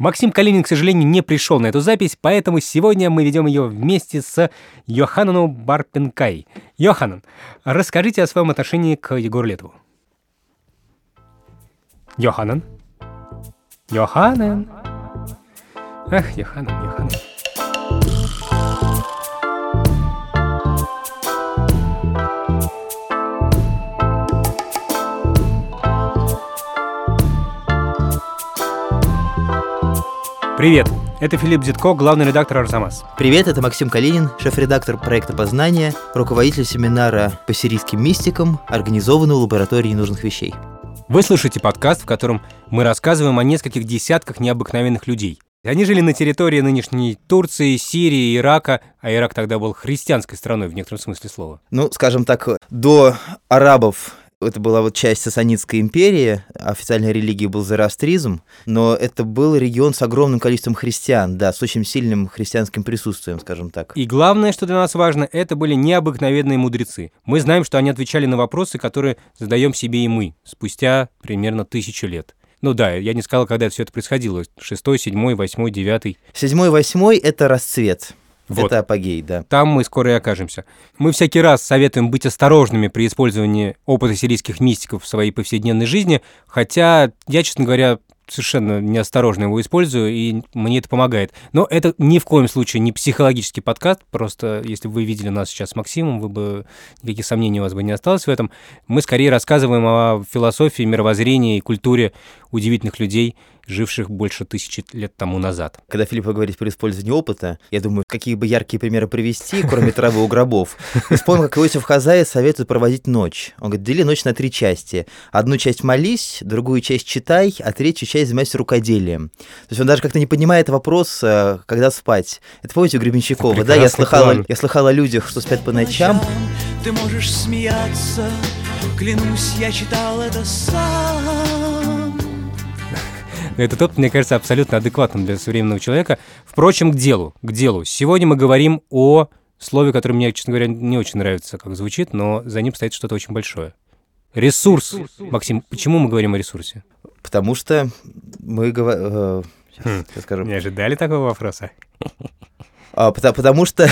Максим Калинин, к сожалению, не пришел на эту запись, поэтому сегодня мы ведем ее вместе с Иоанном бар Пенкайе. Иоанн, расскажите о своем отношении к Егору Летову. Иоанн. Ах, Иоанн. Привет, это Филипп Дзядко, главный редактор «Арзамас». Привет, это Максим Калинин, шеф-редактор проекта «Познание», руководитель семинара по сирийским мистикам, организованного лабораторией ненужных вещей. Вы слушаете подкаст, в котором мы рассказываем о нескольких десятках необыкновенных людей. Они жили на территории нынешней Турции, Сирии, Ирака, а Ирак тогда был христианской страной в некотором смысле слова. Ну, скажем так, до арабов... Это была вот часть Сасанидской империи, официальной религией был зороастризм, но это был регион с огромным количеством христиан, да, с очень сильным христианским присутствием, скажем так. И главное, что для нас важно, это были необыкновенные мудрецы. Мы знаем, что они отвечали на вопросы, которые задаем себе и мы, спустя примерно 1000 лет. Ну да, я не сказал, когда все это происходило. 6, 7, 8, 9. 7, 8 – это расцвет. Вот. Это апогей, да. Там мы скоро и окажемся. Мы всякий раз советуем быть осторожными при использовании опыта сирийских мистиков в своей повседневной жизни, хотя я, честно говоря, совершенно неосторожно его использую, и мне это помогает. Но это ни в коем случае не психологический подкаст, просто если бы вы видели нас сейчас с Максимом, вы бы никаких сомнений у вас бы не осталось в этом. Мы скорее рассказываем о философии, мировоззрении и культуре удивительных людей, живших больше 1000 лет тому назад. Когда Филипп говорит про использование опыта, я думаю, какие бы яркие примеры привести, кроме травы у гробов. Мы вспомним, как Иосиф Хаззайя советует проводить ночь. Он говорит, дели ночь на 3 части. Одну часть молись, другую часть читай, а третью часть занимайся рукоделием. То есть он даже как-то не понимает вопрос, когда спать. Это помните у Гребенщикова, да? Я слыхал о людях, что спят по ночам. Ты можешь смеяться, клянусь, я читал это сам. Это тот, мне кажется, абсолютно адекватным для современного человека. Впрочем, к делу. Сегодня мы говорим о слове, которое мне, честно говоря, не очень нравится, как звучит, но за ним стоит что-то очень большое. Ресурс. Максим, почему мы говорим о ресурсе? Потому что мы говорим... Не ожидали такого вопроса? Потому что,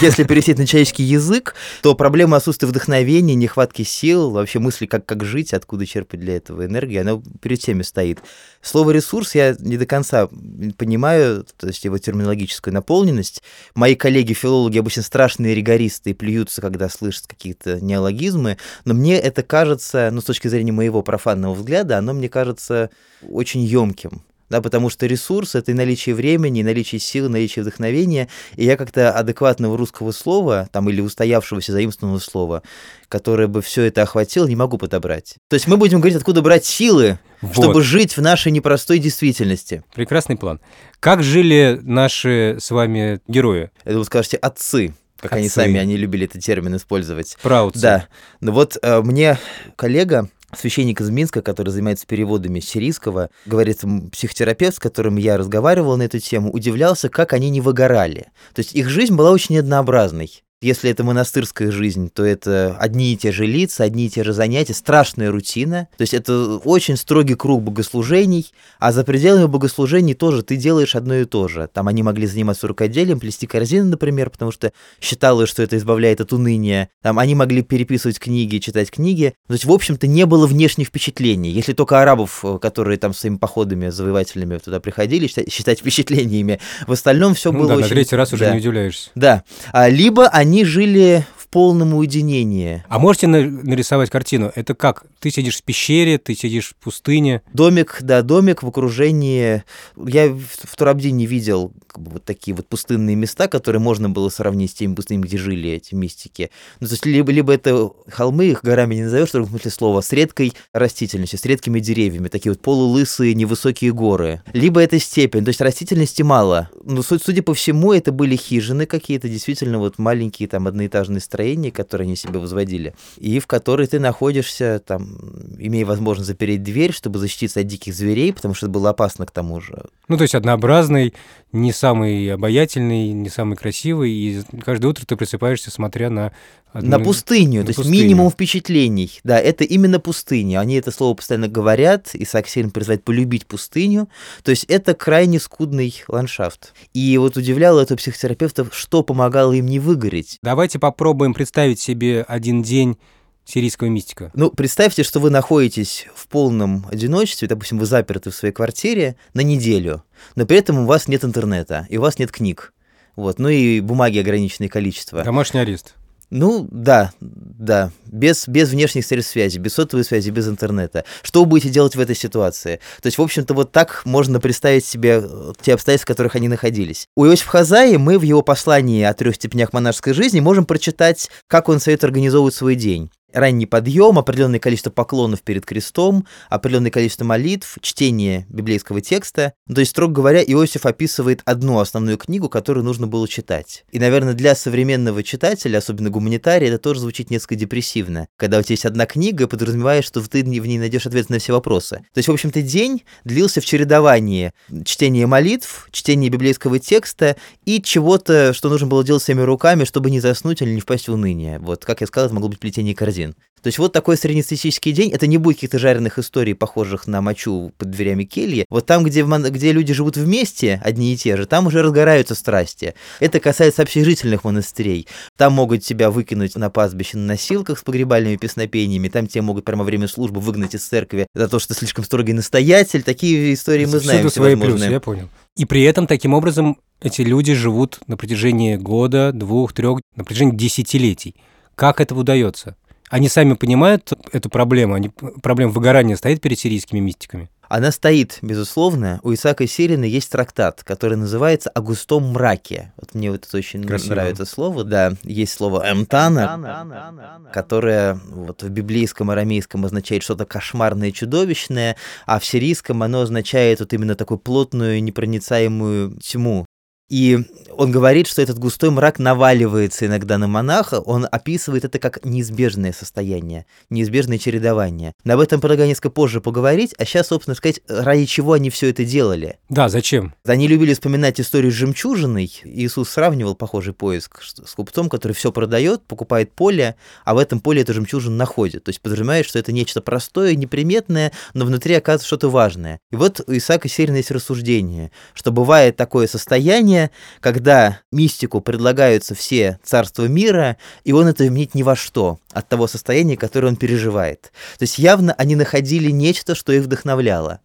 если перевести на человеческий язык, то проблема отсутствия вдохновения, нехватки сил, вообще мысли, как жить, откуда черпать для этого энергии, она перед всеми стоит. Слово «ресурс» я не до конца понимаю, то есть его терминологическую наполненность. Мои коллеги-филологи обычно страшные ригористы и плюются, когда слышат какие-то неологизмы, но мне это кажется, с точки зрения моего профанного взгляда, оно мне кажется очень ёмким. Да, потому что ресурс — это и наличие времени, и наличие сил, и наличие вдохновения. И я как-то адекватного русского слова, там, или устоявшегося заимствованного слова, которое бы все это охватило, не могу подобрать. То есть мы будем говорить, откуда брать силы, чтобы жить в нашей непростой действительности. Прекрасный план. Как жили наши с вами герои? Это вы скажете «отцы». Как они сами, они любили этот термин использовать. Праотцы. Да. Но вот мне коллега, священник из Минска, который занимается переводами сирийского, говорит, психотерапевт, с которым я разговаривал на эту тему, удивлялся, как они не выгорали. То есть их жизнь была очень однообразной. Если это монастырская жизнь, то это одни и те же лица, одни и те же занятия, страшная рутина. То есть это очень строгий круг богослужений, а за пределами богослужений тоже ты делаешь одно и то же. Там они могли заниматься рукоделием, плести корзины, например, потому что считалось, что это избавляет от уныния. Там они могли переписывать книги, читать книги. То есть, в общем-то, не было внешних впечатлений. Если только арабов, которые там своими походами завоевательными туда приходили, считать впечатлениями, в остальном все было очень... на третий раз уже не удивляешься. Да. Либо они жили в полном уединении. А можете нарисовать картину? Это как? Ты сидишь в пещере, ты сидишь в пустыне. Домик в окружении. Я в Турабдине видел вот такие вот пустынные места, которые можно было сравнить с теми пустынями, где жили эти мистики. Ну, то есть либо это холмы, их горами не назовешь, в другом смысле слова, с редкой растительностью, с редкими деревьями, такие вот полулысые, невысокие горы. Либо это степень, то есть растительности мало. Но, судя по всему, это были хижины какие-то, действительно вот маленькие, там одноэтажные строения, которые они себе возводили, и в которые ты находишься, там, имея возможность запереть дверь, чтобы защититься от диких зверей, потому что это было опасно к тому же. Ну, то есть однообразный, не самый обаятельный, не самый красивый, и каждое утро ты просыпаешься, смотря на... На пустыню, то есть минимум впечатлений. Да, это именно пустыня. Они это слово постоянно говорят, Исаак Сирин призывает полюбить пустыню. То есть это крайне скудный ландшафт. И вот удивляло это психотерапевтов, что помогало им не выгореть. Давайте попробуем представить себе один день сирийского мистика. Ну, представьте, что вы находитесь в полном одиночестве, допустим, вы заперты в своей квартире на неделю, но при этом у вас нет интернета, и у вас нет книг, вот, ну и бумаги ограниченное количество. Домашний арест. Ну, да, без внешних средств связи, без сотовой связи, без интернета. Что вы будете делать в этой ситуации? То есть, в общем-то, вот так можно представить себе те обстоятельства, в которых они находились. У Иосифа Хаззайи мы в его послании о 3 степенях монашеской жизни можем прочитать, как он советует организовывать свой день. Ранний подъем, определенное количество поклонов перед крестом, определенное количество молитв, чтение библейского текста. То есть, строго говоря, Иосиф описывает одну основную книгу, которую нужно было читать. И, наверное, для современного читателя, особенно гуманитария, это тоже звучит несколько депрессивно. Когда у тебя есть одна книга, подразумеваешь, что ты в ней найдешь ответы на все вопросы. То есть, в общем-то, день длился в чередовании чтения молитв, чтения библейского текста и чего-то, что нужно было делать своими руками, чтобы не заснуть или не впасть в уныние. Вот, как я сказал, это могло быть плетение корзин. То есть вот такой среднестатистический день, это не будет каких-то жареных историй, похожих на мочу под дверями кельи. Вот там, где люди живут вместе, одни и те же, там уже разгораются страсти. Это касается общежительных монастырей. Там могут тебя выкинуть на пастбище на носилках с погребальными песнопениями, там тебя могут прямо во время службы выгнать из церкви за то, что ты слишком строгий настоятель. Такие истории мы знаем. Все свои плюсы, я понял. И при этом таким образом эти люди живут на протяжении года, 2, 3, на протяжении десятилетий. Как это удается? Они сами понимают эту проблему? Проблема выгорания стоит перед сирийскими мистиками? Она стоит, безусловно. У Исаака Сирина есть трактат, который называется «О густом мраке». Вот мне вот это очень нравится слово. Да, есть слово «эмтана», которое вот в библейском арамейском означает что-то кошмарное, чудовищное, а в сирийском оно означает вот именно такую плотную, непроницаемую тьму. И он говорит, что этот густой мрак наваливается иногда на монаха, он описывает это как неизбежное состояние, неизбежное чередование. Но об этом предлагаю несколько позже поговорить, а сейчас, собственно, сказать, ради чего они все это делали. Да, зачем? Они любили вспоминать историю с жемчужиной. Иисус сравнивал похожий поиск с купцом, который все продает, покупает поле, а в этом поле эту жемчужину находит. То есть подразумевает, что это нечто простое, неприметное, но внутри оказывается что-то важное. И вот у Исаака Сирина есть рассуждение, что бывает такое состояние, когда мистику предлагаются все царства мира, и он это изменит ни во что от того состояния, которое он переживает. То есть явно они находили нечто, что их вдохновляло.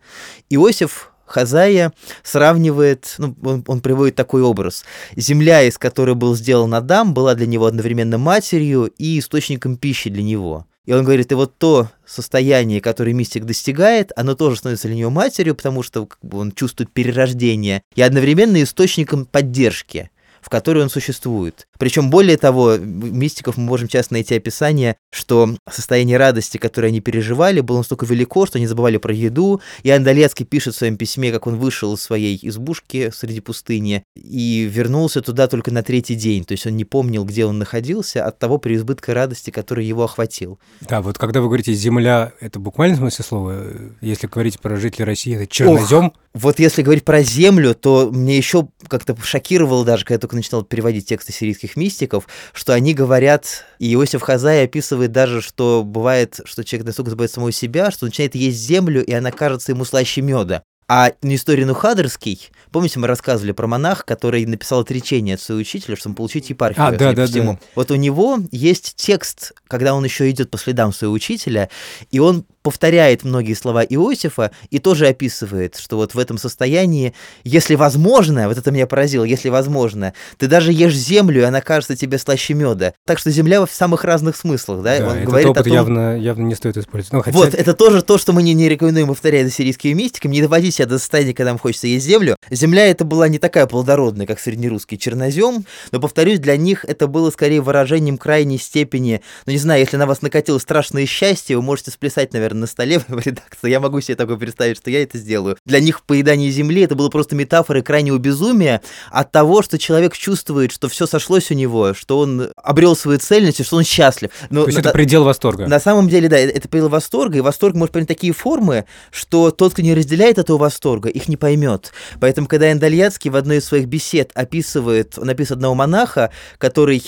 Иосиф Хаззайя сравнивает, он приводит такой образ. Земля, из которой был сделан Адам, была для него одновременно матерью и источником пищи для него. И он говорит, и вот то состояние, которое мистик достигает, оно тоже становится для него матерью, потому что он чувствует перерождение, и одновременно источником поддержки, в которой он существует. Причем, более того, мистиков мы можем часто найти описание, что состояние радости, которое они переживали, было настолько велико, что они забывали про еду. Иоанн Дальятский пишет в своем письме, как он вышел из своей избушки среди пустыни и вернулся туда только на 3-й день. То есть он не помнил, где он находился, от того преизбытка радости, который его охватил. Да, вот когда вы говорите «земля», это буквально в смысле слова? Если говорить про жителей России, это чернозем? Вот если говорить про землю, то мне еще как-то шокировало даже, когда начинал переводить тексты сирийских мистиков, что они говорят, и Иосиф Хаззайя описывает даже, что бывает, что человек настолько забывает самого себя, что начинает есть землю, и она кажется ему слаще меда. А на истории Нухадерский, помните, мы рассказывали про монаха, который написал отречение от своего учителя, чтобы получить епархию. Да. Вот у него есть текст, когда он еще идет по следам своего учителя, и он повторяет многие слова Иосифа и тоже описывает, что вот в этом состоянии, если возможно, вот это меня поразило, если возможно, ты даже ешь землю, и она кажется тебе слаще меда. Так что земля в самых разных смыслах, да? Да, он этот говорит опыт о том... явно не стоит использовать. Ну, хотя... Вот, это тоже то, что мы не рекомендуем повторять за сирийскими мистиками, не доводить себя до состояния, когда нам хочется есть землю. Земля это была не такая плодородная, как среднерусский чернозем, но, повторюсь, для них это было скорее выражением крайней степени, ну, не знаю, если на вас накатило страшное счастье, вы можете сплясать, наверное, например, на столе в редакции, я могу себе такое представить, что я это сделаю. Для них поедание земли — это было просто метафорой крайнего безумия от того, что человек чувствует, что все сошлось у него, что он обрел свою цельность и что он счастлив. Но, то есть это предел восторга. На самом деле, да, это предел восторга, и восторг может принять такие формы, что тот, кто не разделяет этого восторга, их не поймет. Поэтому, когда Иоанн Дальятский в одной из своих бесед описывает, он описывает одного монаха, который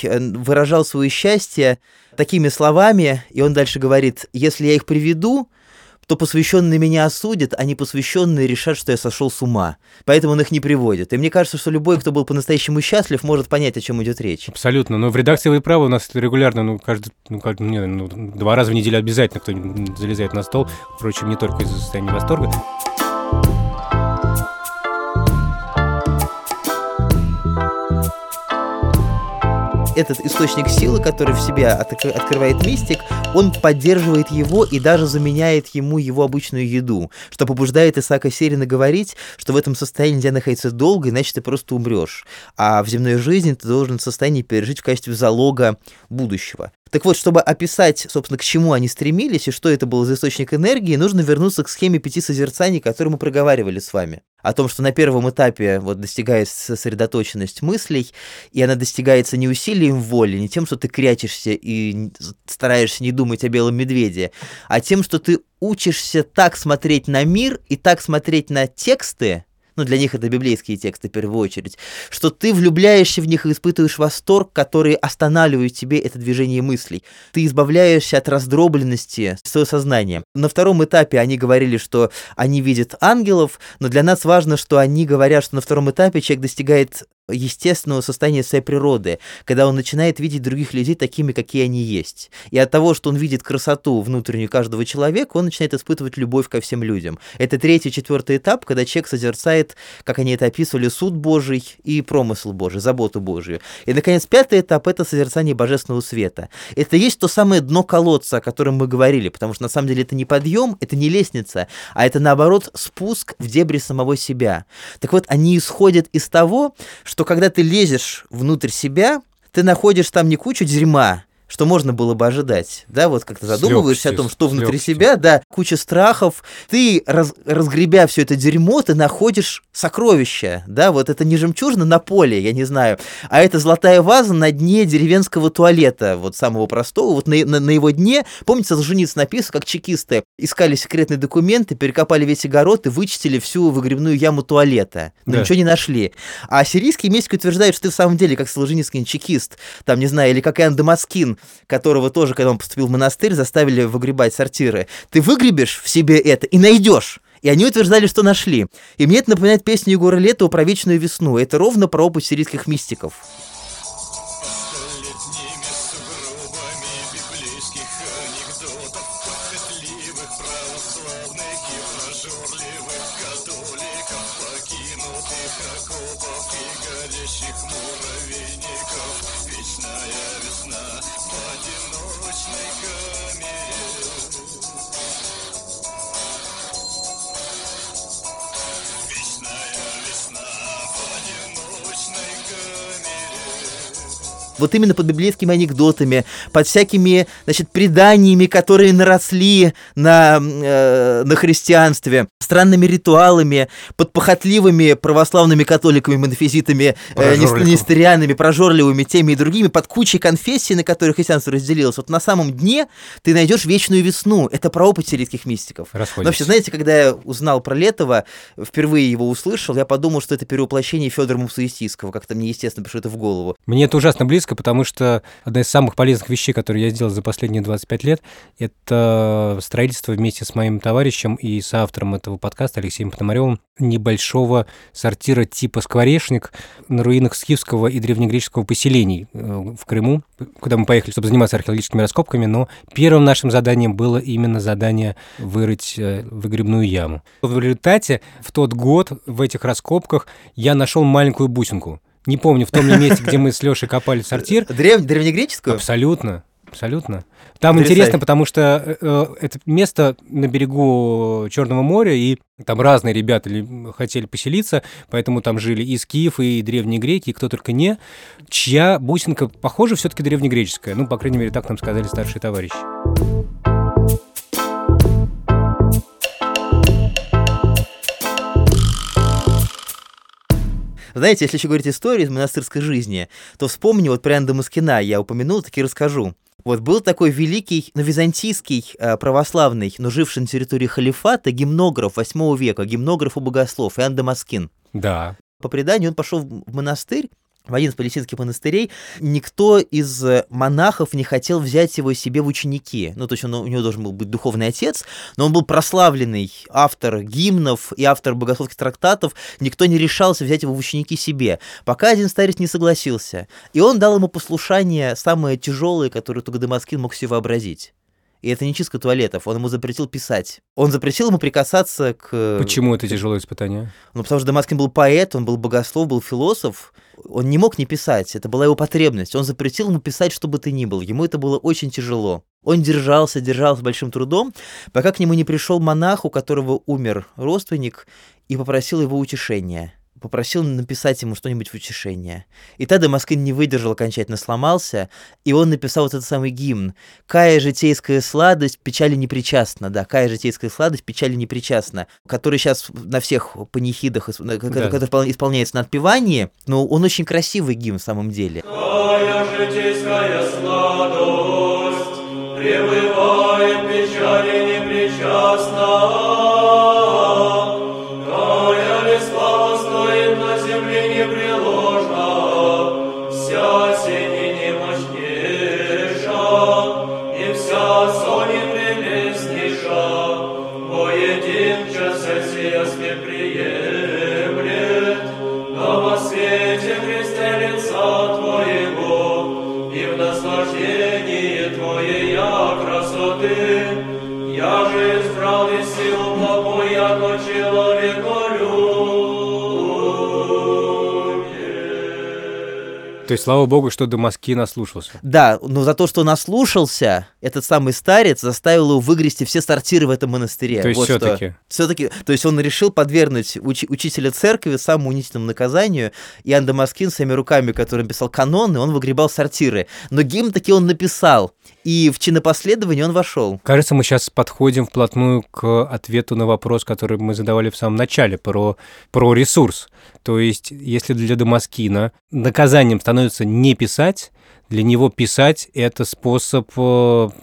выражал свое счастье такими словами, и он дальше говорит: «Если я их приведу, то посвященные меня осудят, а непосвященные решат, что я сошел с ума». Поэтому он их не приводит. И мне кажется, что любой, кто был по-настоящему счастлив, может понять, о чем идет речь. Абсолютно. Но в редакции «Вы правы» у нас регулярно, два раза в неделю обязательно кто-нибудь залезает на стол. Впрочем, не только из-за состояния восторга. Этот источник силы, который в себе открывает мистик, он поддерживает его и даже заменяет ему его обычную еду, что побуждает Исаака Сирина говорить, что в этом состоянии нельзя находиться долго, иначе ты просто умрешь. А в земной жизни ты должен состояние пережить в качестве залога будущего. Так вот, чтобы описать, собственно, к чему они стремились и что это был за источник энергии, нужно вернуться к схеме 5 созерцаний, которую мы проговаривали с вами. О том, что на первом этапе достигается сосредоточенность мыслей, и она достигается не усилием воли, не тем, что ты крячешься и стараешься не думать о белом медведе, а тем, что ты учишься так смотреть на мир и так смотреть на тексты, для них это библейские тексты в первую очередь, что ты влюбляешься в них и испытываешь восторг, который останавливает тебе это движение мыслей. Ты избавляешься от раздробленности своего сознания. На втором этапе они говорили, что они видят ангелов, но для нас важно, что они говорят, что на втором этапе человек достигает естественного состояния своей природы, когда он начинает видеть других людей такими, какие они есть. И от того, что он видит красоту внутреннюю каждого человека, он начинает испытывать любовь ко всем людям. Это 3-й, 4-й этап, когда человек созерцает, как они это описывали, суд Божий и промысл Божий, заботу Божию. И, наконец, 5-й этап — это созерцание божественного света. Это есть то самое дно колодца, о котором мы говорили, потому что, на самом деле, это не подъем, это не лестница, а это, наоборот, спуск в дебри самого себя. Так вот, они исходят из того, что когда ты лезешь внутрь себя, ты находишь там не кучу дерьма, что можно было бы ожидать, как-то задумываешься о том, что внутри себя, куча страхов, ты, разгребя все это дерьмо, ты находишь сокровища, это не жемчужина на поле, я не знаю, а это золотая ваза на дне деревенского туалета, самого простого, на его дне, помните, Солженицын написал, как чекисты искали секретные документы, перекопали весь огород и вычистили всю выгребную яму туалета, но ничего не нашли, а сирийские местники утверждают, что ты в самом деле, как Солженицын, чекист, или как Иоанн Дамаскин, которого тоже, когда он поступил в монастырь, заставили выгребать сортиры. Ты выгребешь в себе это и найдешь. И они утверждали, что нашли. И мне это напоминает песню Егора Летова про вечную весну. Это ровно про опыт сирийских мистиков. Вот именно под библейскими анекдотами, под всякими, преданиями, которые наросли на христианстве, странными ритуалами, под похотливыми православными католиками, монофизитами, несторианами, прожорливыми теми и другими, под кучей конфессий, на которых христианство разделилось. Вот на самом дне ты найдешь вечную весну. Это про опыт сирийских мистиков. Но вообще, когда я узнал про Летова, впервые его услышал, я подумал, что это перевоплощение Фёдора Мопсуестийского. Как-то мне, естественно, пришло это в голову. Мне это ужасно близко, потому что одна из самых полезных вещей, которые я сделал за последние 25 лет, это строительство вместе с моим товарищем и соавтором этого подкаста Алексеем Пономаревым небольшого сортира типа скворечник на руинах скифского и древнегреческого поселений в Крыму, куда мы поехали, чтобы заниматься археологическими раскопками, но первым нашим заданием было именно задание вырыть выгребную яму. В результате в тот год в этих раскопках я нашел маленькую бусинку. Не помню, в том ли месте, где мы с Лёшей копали сортир. Древнегреческую? Абсолютно. Абсолютно. Там интересно, потому что это место на берегу Черного моря, и там разные ребята хотели поселиться, поэтому там жили и скифы, и древние греки, и кто только не. Чья бусинка, похоже, все-таки древнегреческая. По крайней мере, так нам сказали старшие товарищи. Знаете, если еще говорить историю из монастырской жизни, то вспомни, вот про Иоанна Дамаскина я упомянул, так и расскажу. Вот был такой великий, но византийский православный, но живший на территории халифата, гимнограф 8 века, гимнограф и богослов Иоанн Дамаскин. Да. По преданию он пошел в монастырь, в один из палестинских монастырей, никто из монахов не хотел взять его себе в ученики. Ну, то есть у него должен был быть духовный отец, но он был прославленный автор гимнов и автор богословских трактатов, никто не решался взять его в ученики себе, пока один старец не согласился. И он дал ему послушание самое тяжелое, которое только Дамаскин мог себе вообразить. И это не чистка туалетов, он ему запретил писать. Он запретил ему прикасаться к... Почему это тяжелое испытание? Ну, потому что Дамаскин был поэт, он был богослов, был философ. Он не мог не писать, это была его потребность. Он запретил ему писать, что бы то ни было. Ему это было очень тяжело. Он держался большим трудом, пока к нему не пришел монах, у которого умер родственник, и попросил его утешения. Попросил написать ему что-нибудь в утешение. И тогда Дамаскин не выдержал, окончательно сломался, и он написал вот этот самый гимн. «Кая житейская сладость, печали непричастна». Да, «Кая житейская сладость, печали непричастна», который сейчас на всех панихидах, да, который исполняется на отпевании, но он очень красивый гимн в самом деле. «Кая житейская сладость, пребывает печали непричастна». То есть, слава богу, что Дамаскин наслушался. Да, но за то, что наслушался, этот самый старец заставил его выгрести все сортиры в этом монастыре. То есть, вот все-таки. То есть, он решил подвергнуть учителя церкви самому унизительному наказанию. Иоанн Дамаскин своими руками, которым писал каноны, он выгребал сортиры. Но гимн таки он написал, и в чинопоследование он вошел. Кажется, мы сейчас подходим вплотную к ответу на вопрос, который мы задавали в самом начале, про ресурс. То есть, если для Дамаскина наказанием становится не писать, для него писать – это способ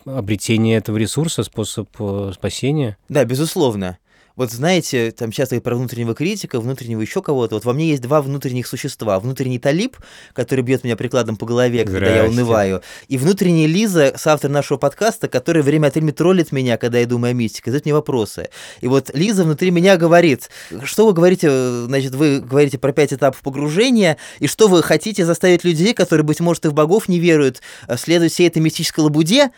обретения этого ресурса, способ спасения. Да, безусловно. Вот знаете, там часто говорят про внутреннего критика, внутреннего еще кого-то. Вот во мне есть два внутренних существа. Внутренний талиб, который бьет меня прикладом по голове, когда я унываю. И внутренняя Лиза, соавтор нашего подкаста, которая время от времени троллит меня, когда я думаю о мистике, задает мне вопросы. И вот Лиза внутри меня говорит, что вы говорите, значит, вы говорите про 5 этапов погружения, и что вы хотите заставить людей, которые, быть может, и в богов не веруют, следовать всей этой мистической лабуде.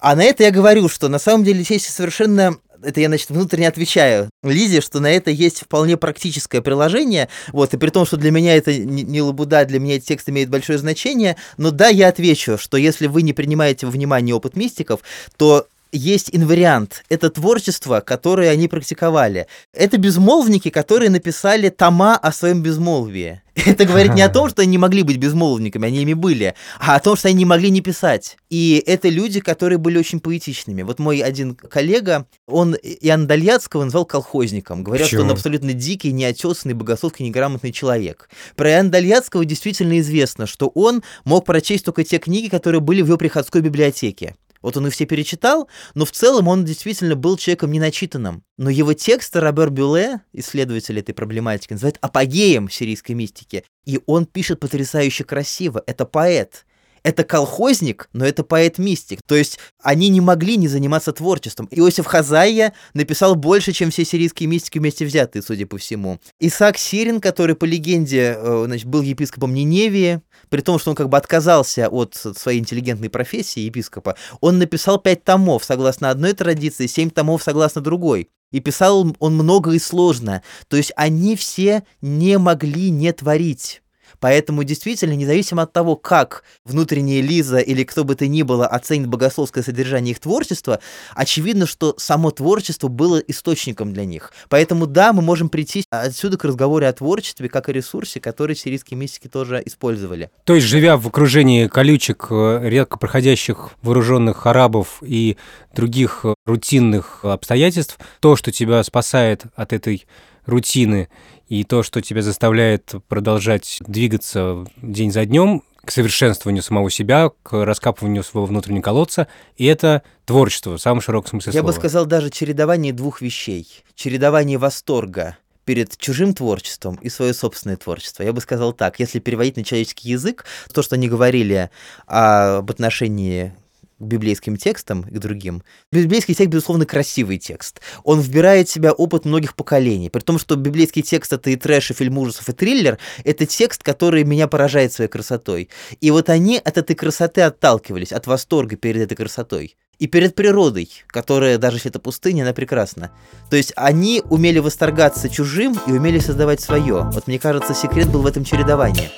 А на это я говорю, что на самом деле здесь совершенно... Это я, значит, внутренне отвечаю Лизе, что на это есть вполне практическое приложение, вот, и при том, что для меня это не лабуда, для меня этот текст имеет большое значение, но да, я отвечу, что если вы не принимаете во внимание опыт мистиков, то есть инвариант, это творчество, которое они практиковали, это безмолвники, которые написали тома о своем безмолвии. Это говорит не о том, что они не могли быть безмолвниками, они ими были, а о том, что они не могли не писать. И это люди, которые были очень поэтичными. Вот мой один коллега, он Иоанна Дальятского назвал колхозником. Говорят, что он абсолютно дикий, неотесанный, богословский, неграмотный человек. Про Иоанна Дальятского действительно известно, что он мог прочесть только те книги, которые были в его приходской библиотеке. Вот он их все перечитал, но в целом он действительно был человеком неначитанным. Но его тексты Роберт Бюле, исследователь этой проблематики, называет апогеем сирийской мистики. И он пишет потрясающе красиво. Это поэт. Это колхозник, но это поэт-мистик. То есть они не могли не заниматься творчеством. Иосиф Хаззайя написал больше, чем все сирийские мистики вместе взятые, судя по всему. Исаак Сирин, который, по легенде, значит, был епископом Ниневии, при том, что он как бы отказался от своей интеллигентной профессии епископа, он написал 5 томов, согласно одной традиции, 7 томов, согласно другой. И писал он много и сложно. То есть они все не могли не творить. Поэтому действительно, независимо от того, как внутренняя Лиза или кто бы то ни было оценит богословское содержание их творчества, очевидно, что само творчество было источником для них. Поэтому да, мы можем прийти отсюда к разговору о творчестве, как о ресурсе, который сирийские мистики тоже использовали. То есть, живя в окружении колючек, редко проходящих вооруженных арабов и других рутинных обстоятельств, то, что тебя спасает от этой рутины и то, что тебя заставляет продолжать двигаться день за днем к совершенствованию самого себя, к раскапыванию своего внутреннего колодца, и это творчество в самом широком смысле слова. Я бы сказал, даже чередование двух вещей. Чередование восторга перед чужим творчеством и свое собственное творчество. Я бы сказал так, если переводить на человеческий язык, то, что они говорили об отношении к библейским текстам и к другим. Библейский текст, безусловно, красивый текст. Он вбирает в себя опыт многих поколений. При том, что библейский текст — это и трэш, и фильм ужасов, и триллер. Это текст, который меня поражает своей красотой. И вот они от этой красоты отталкивались, от восторга перед этой красотой. И перед природой, которая, даже если это пустыня, она прекрасна. То есть они умели восторгаться чужим и умели создавать свое. Вот мне кажется, секрет был в этом чередовании.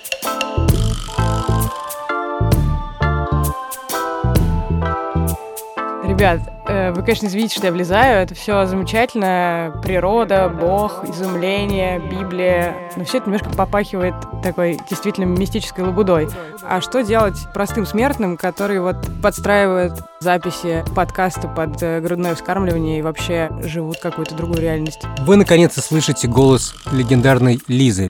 Ребят, вы, конечно, извините, что я влезаю, это все замечательно, природа, Бог, изумление, Библия, но все это немножко попахивает такой действительно мистической лабудой. А что делать простым смертным, который вот подстраивает записи подкаста под грудное вскармливание и вообще живут какую-то другую реальность? Вы, наконец-то, слышите голос легендарной Лизы.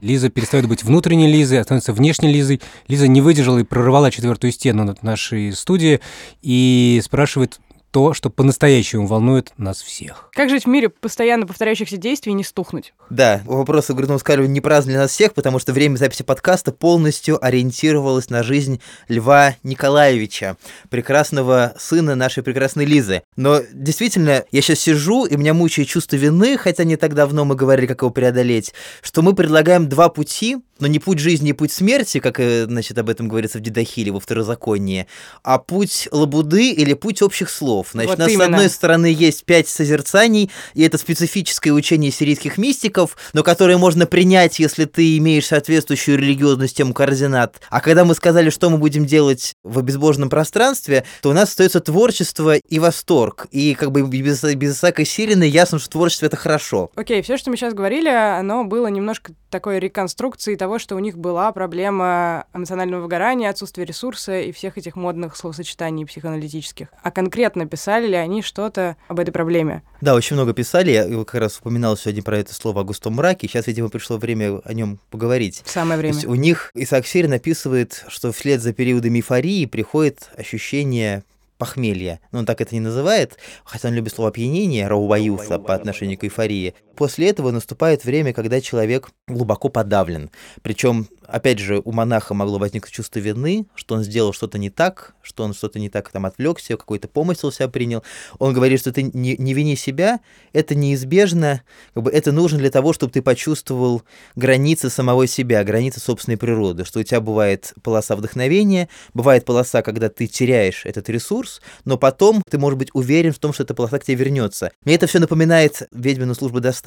Лиза перестает быть внутренней Лизой, а становится внешней Лизой. Лиза не выдержала и прорвала четвертую стену нашей студии и спрашивает то, что по-настоящему волнует нас всех. Как жить в мире постоянно повторяющихся действий и не стухнуть? Да, вопрос о грудном вскармливании не праздновали нас всех, потому что время записи подкаста полностью ориентировалось на жизнь Льва Николаевича, прекрасного сына нашей прекрасной Лизы. Но действительно, я сейчас сижу, и меня мучает чувство вины, хотя не так давно мы говорили, как его преодолеть, что мы предлагаем два пути, но не путь жизни и путь смерти, как, значит, об этом говорится в Дидахиле во Второзаконии, а путь лабуды или путь общих слов. Значит, вот у нас, именно, с одной стороны, есть 5 созерцаний, и это специфическое учение сирийских мистиков, но которое можно принять, если ты имеешь соответствующую религиозную систему координат. А когда мы сказали, что мы будем делать в безбожном пространстве, то у нас остается творчество и восторг. И как бы без Исаака Сирина ясно, что творчество — это хорошо. Окей, все, что мы сейчас говорили, оно было немножко такой реконструкцией того, что у них была проблема эмоционального выгорания, отсутствия ресурса и всех этих модных словосочетаний психоаналитических. А конкретно писали ли они что-то об этой проблеме? Да, очень много писали. Я как раз упоминал сегодня про это слово о густом мраке. Сейчас, видимо, пришло время о нем поговорить. Самое время. То есть у них Исаак Сирин описывает, что вслед за периодами эйфории приходит ощущение похмелья. Но он так это не называет, хотя он любит слово опьянение, раубаюса по отношению к эйфории. После этого наступает время, когда человек глубоко подавлен. Причем, опять же, у монаха могло возникнуть чувство вины, что он сделал что-то не так, что он что-то не так там отвлекся, какой-то помысел себя принял. Он говорит, что ты не вини себя, это неизбежно, как бы это нужно для того, чтобы ты почувствовал границы самого себя, границы собственной природы, что у тебя бывает полоса вдохновения, бывает полоса, когда ты теряешь этот ресурс, но потом ты можешь быть уверен в том, что эта полоса к тебе вернется. Мне это все напоминает ведьмину службу доставки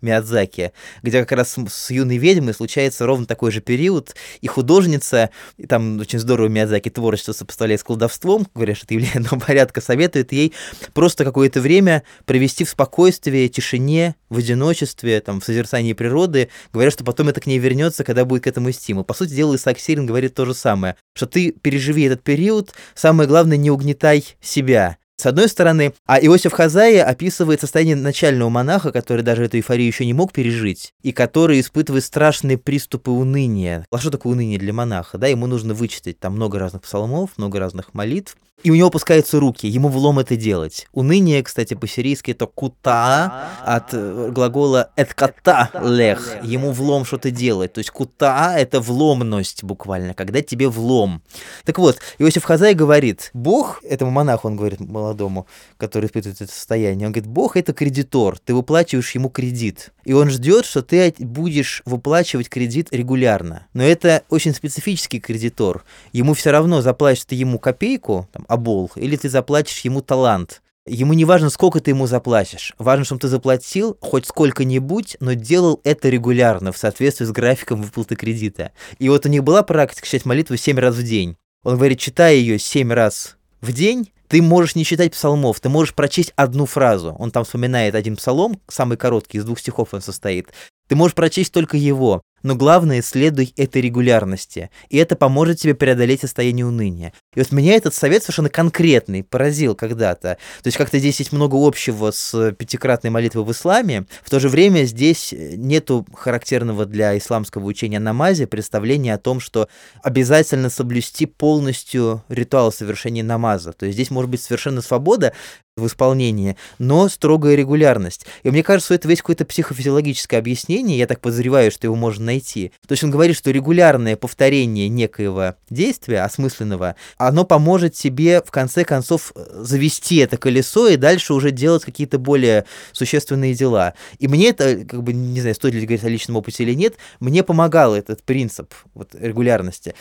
Миядзаки, где как раз с юной ведьмой случается ровно такой же период, и художница, и там очень здорово Миядзаки творчество сопоставляет с колдовством, говорят, что это явление одного порядка, советует ей просто какое-то время провести в спокойствии, тишине, в одиночестве, там, в созерцании природы, говорят, что потом это к ней вернется, когда будет к этому стимул. По сути дела, Исаак Сирин говорит то же самое, что ты переживи этот период, самое главное, не угнетай себя. С одной стороны, а Иосиф Хаззайя описывает состояние начального монаха, который даже эту эйфорию еще не мог пережить, и который испытывает страшные приступы уныния. А что такое уныние для монаха? Да, ему нужно вычитать там много разных псалмов, много разных молитв, и у него опускаются руки, ему влом это делать. Уныние, кстати, по-сирийски это кута, от глагола этката лех, ему влом что-то делать. То есть кута — это вломность буквально, когда тебе влом. Так вот, Иосиф Хаззайя говорит, Бог, этому монаху он говорит, молодому, который испытывает это состояние, он говорит, Бог — это кредитор, ты выплачиваешь ему кредит. И он ждет, что ты будешь выплачивать кредит регулярно. Но это очень специфический кредитор. Ему все равно, заплатишь ты ему копейку, там, обол, или ты заплатишь ему талант. Ему не важно, сколько ты ему заплатишь. Важно, чтобы ты заплатил хоть сколько-нибудь, но делал это регулярно в соответствии с графиком выплаты кредита. И вот у них была практика читать молитву 7 раз в день. Он говорит, читай ее 7 раз в день, ты можешь не читать псалмов, ты можешь прочесть одну фразу. Он там вспоминает один псалом, самый короткий, из 2 стихов он состоит. Ты можешь прочесть только его. но главное, следуй этой регулярности, и это поможет тебе преодолеть состояние уныния. И вот меня этот совет совершенно конкретный поразил когда-то. То есть как-то здесь есть много общего с пятикратной молитвой в исламе, в то же время здесь нету характерного для исламского учения о намазе представления о том, что обязательно соблюсти полностью ритуал совершения намаза. То есть здесь может быть совершенно свобода в исполнении, но строгая регулярность. И мне кажется, что это весь какое-то психофизиологическое объяснение, я так подозреваю, что его можно найти. То есть он говорит, что регулярное повторение некоего действия, осмысленного, оно поможет тебе, в конце концов, завести это колесо и дальше уже делать какие-то более существенные дела. И мне это, как бы, не знаю, стоит ли говорить о личном опыте или нет, мне помогал этот принцип вот, регулярности.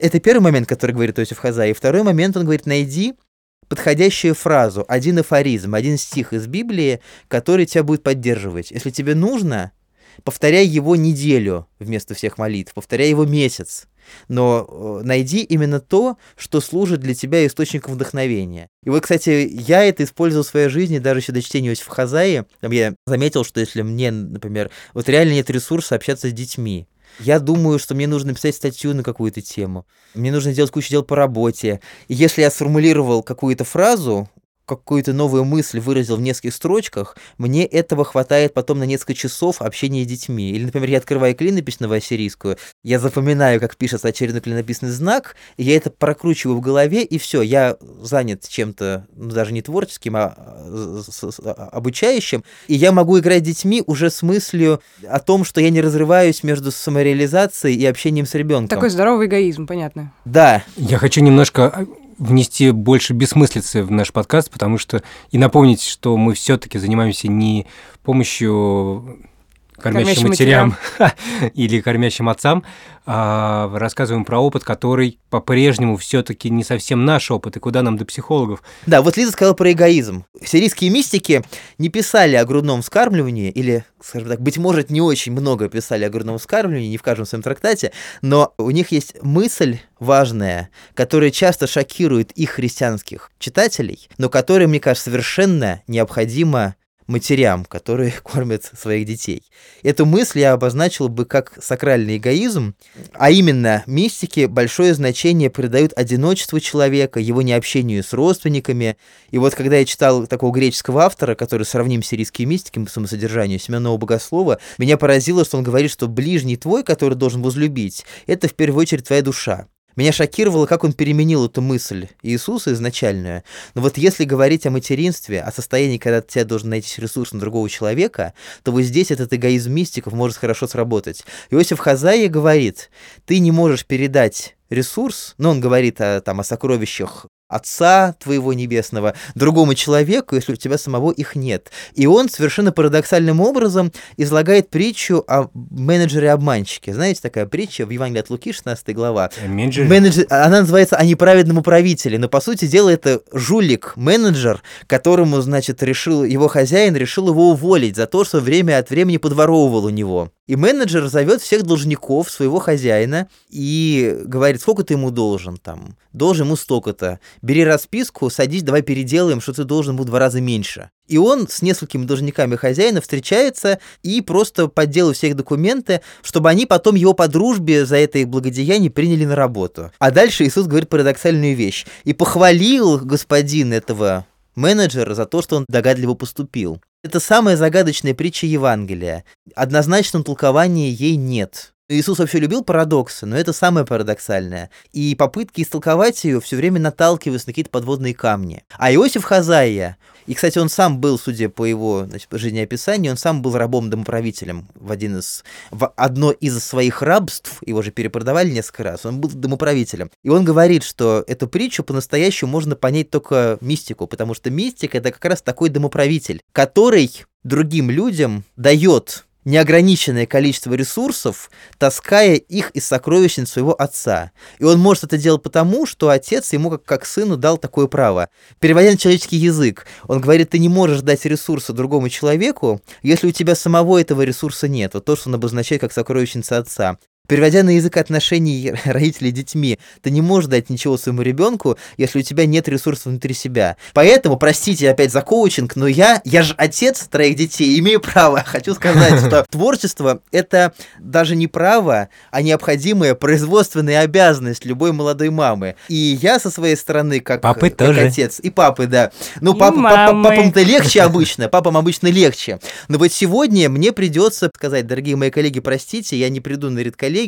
Это первый момент, который говорит Иосиф Хаззайя. И второй момент, он говорит, найди подходящую фразу, один афоризм, один стих из Библии, который тебя будет поддерживать. Если тебе нужно, повторяй его неделю вместо всех молитв, повторяй его месяц, но найди именно то, что служит для тебя источником вдохновения. И вот, кстати, я это использовал в своей жизни, даже еще до чтения Иосифа Хаззайи. Там я заметил, что если мне, например, вот реально нет ресурса общаться с детьми, я думаю, что мне нужно написать статью на какую-то тему, мне нужно делать кучу дел по работе. И если я сформулировал какую-то фразу, какую-то новую мысль выразил в нескольких строчках, мне этого хватает потом на несколько часов общения с детьми. Или, например, я открываю клинопись новоассирийскую, я запоминаю, как пишется очередной клинописный знак, я это прокручиваю в голове, и все, я занят чем-то, даже не творческим, а обучающим, и я могу играть с детьми уже с мыслью о том, что я не разрываюсь между самореализацией и общением с ребенком. Такой здоровый эгоизм, понятно. Да. Я хочу немножко внести больше бессмыслицы в наш подкаст, потому что и напомнить, что мы все-таки занимаемся не помощью кормящим матерям или кормящим отцам, а рассказываем про опыт, который по-прежнему все-таки не совсем наш опыт, и куда нам до психологов. Да, вот Лиза сказала про эгоизм. Сирийские мистики не писали о грудном вскармливании, или, скажем так, быть может, не очень много писали о грудном вскармливании, не в каждом своем трактате, но у них есть мысль важная, которая часто шокирует их христианских читателей, но которая, мне кажется, совершенно необходима матерям, которые кормят своих детей. Эту мысль я обозначил бы как сакральный эгоизм, а именно мистики большое значение придают одиночеству человека, его необщению с родственниками. И вот когда я читал такого греческого автора, который сравним с сирийскими мистиками по самосодержанию, Семеона Богослова, меня поразило, что он говорит, что ближний твой, который должен возлюбить, это в первую очередь твоя душа. Меня шокировало, как он переменил эту мысль Иисуса изначальную. Но вот если говорить о материнстве, о состоянии, когда тебя должен найтись ресурс на другого человека, то вот здесь этот эгоизм мистиков может хорошо сработать. Иосиф Хаззайя говорит, ты не можешь передать ресурс, но он говорит о сокровищах Отца твоего небесного другому человеку, если у тебя самого их нет. И он совершенно парадоксальным образом излагает притчу о менеджере-обманщике. Знаете, такая притча в Евангелии от Луки, 16 глава. Менеджер. Она называется «О неправедном управителе», но, по сути дела, это жулик-менеджер, которому, значит, его хозяин решил его уволить за то, что время от времени подворовывал у него. И менеджер зовет всех должников своего хозяина и говорит, сколько ты ему должен там, должен ему столько-то, бери расписку, садись, давай переделаем, что ты должен ему в 2 раза меньше. И он с несколькими должниками хозяина встречается и просто подделывает всех документы, чтобы они потом его по дружбе за это их благодеяние приняли на работу. А дальше Иисус говорит парадоксальную вещь. «И похвалил господин этого менеджера за то, что он догадливо поступил». Это самая загадочная притча Евангелия. Однозначного толкования ей нет. Иисус вообще любил парадоксы, но это самое парадоксальное. И попытки истолковать ее все время наталкиваются на какие-то подводные камни. А Иосиф Хаззайя, и, кстати, он сам был, судя по его жизнеописанию, он сам был рабом-домоправителем в одно из своих рабств, его же перепродавали несколько раз, он был домоправителем. И он говорит, что эту притчу по-настоящему можно понять только мистику, потому что мистик — это как раз такой домоправитель, который другим людям дает неограниченное количество ресурсов, таская их из сокровищниц своего отца. И он может это делать потому, что отец ему как сыну дал такое право. Переводя на человеческий язык, он говорит, ты не можешь дать ресурса другому человеку, если у тебя самого этого ресурса нет. Вот то, что он обозначает как сокровищница отца. Переводя на язык отношений родителей с детьми, ты не можешь дать ничего своему ребенку, если у тебя нет ресурсов внутри себя. Поэтому, простите опять за коучинг, но я же отец троих детей, имею право. Хочу сказать, что творчество — это даже не право, а необходимая производственная обязанность любой молодой мамы. И я со своей стороны, как отец, и папы, да. Ну, папам-то легче обычно, папам обычно легче. Но вот сегодня мне придется сказать, дорогие мои коллеги, простите, я не приду на редколлегию,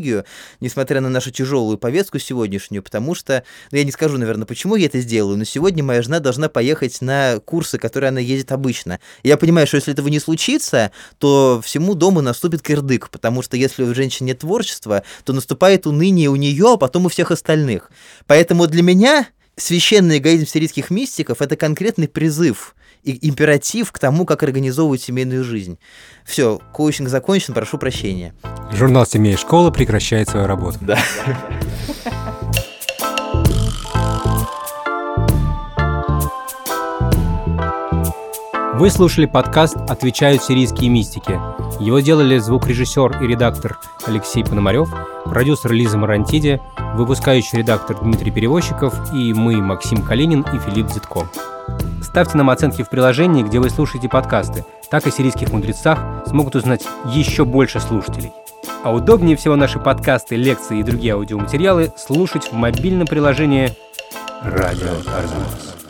несмотря на нашу тяжелую повестку сегодняшнюю, потому что, я не скажу, наверное, почему я это сделаю, но сегодня моя жена должна поехать на курсы, которые она ездит обычно. Я понимаю, что если этого не случится, то всему дому наступит кирдык, потому что если у женщины нет творчества, то наступает уныние у нее, а потом у всех остальных. Поэтому для меня священный эгоизм сирийских мистиков – это конкретный призыв и императив к тому, как организовывать семейную жизнь. Все, коучинг закончен, прошу прощения. Журнал «Семья и школа» прекращает свою работу. Да. Вы слушали подкаст «Отвечают сирийские мистики». Его делали звукорежиссер и редактор Алексей Пономарев, продюсер Лиза Марантиди, выпускающий редактор Дмитрий Перевозчиков и мы, Максим Калинин и Филипп Дзядко. Ставьте нам оценки в приложении, где вы слушаете подкасты. Так о сирийских мудрецах смогут узнать еще больше слушателей. А удобнее всего наши подкасты, лекции и другие аудиоматериалы слушать в мобильном приложении «Радио Арзамас».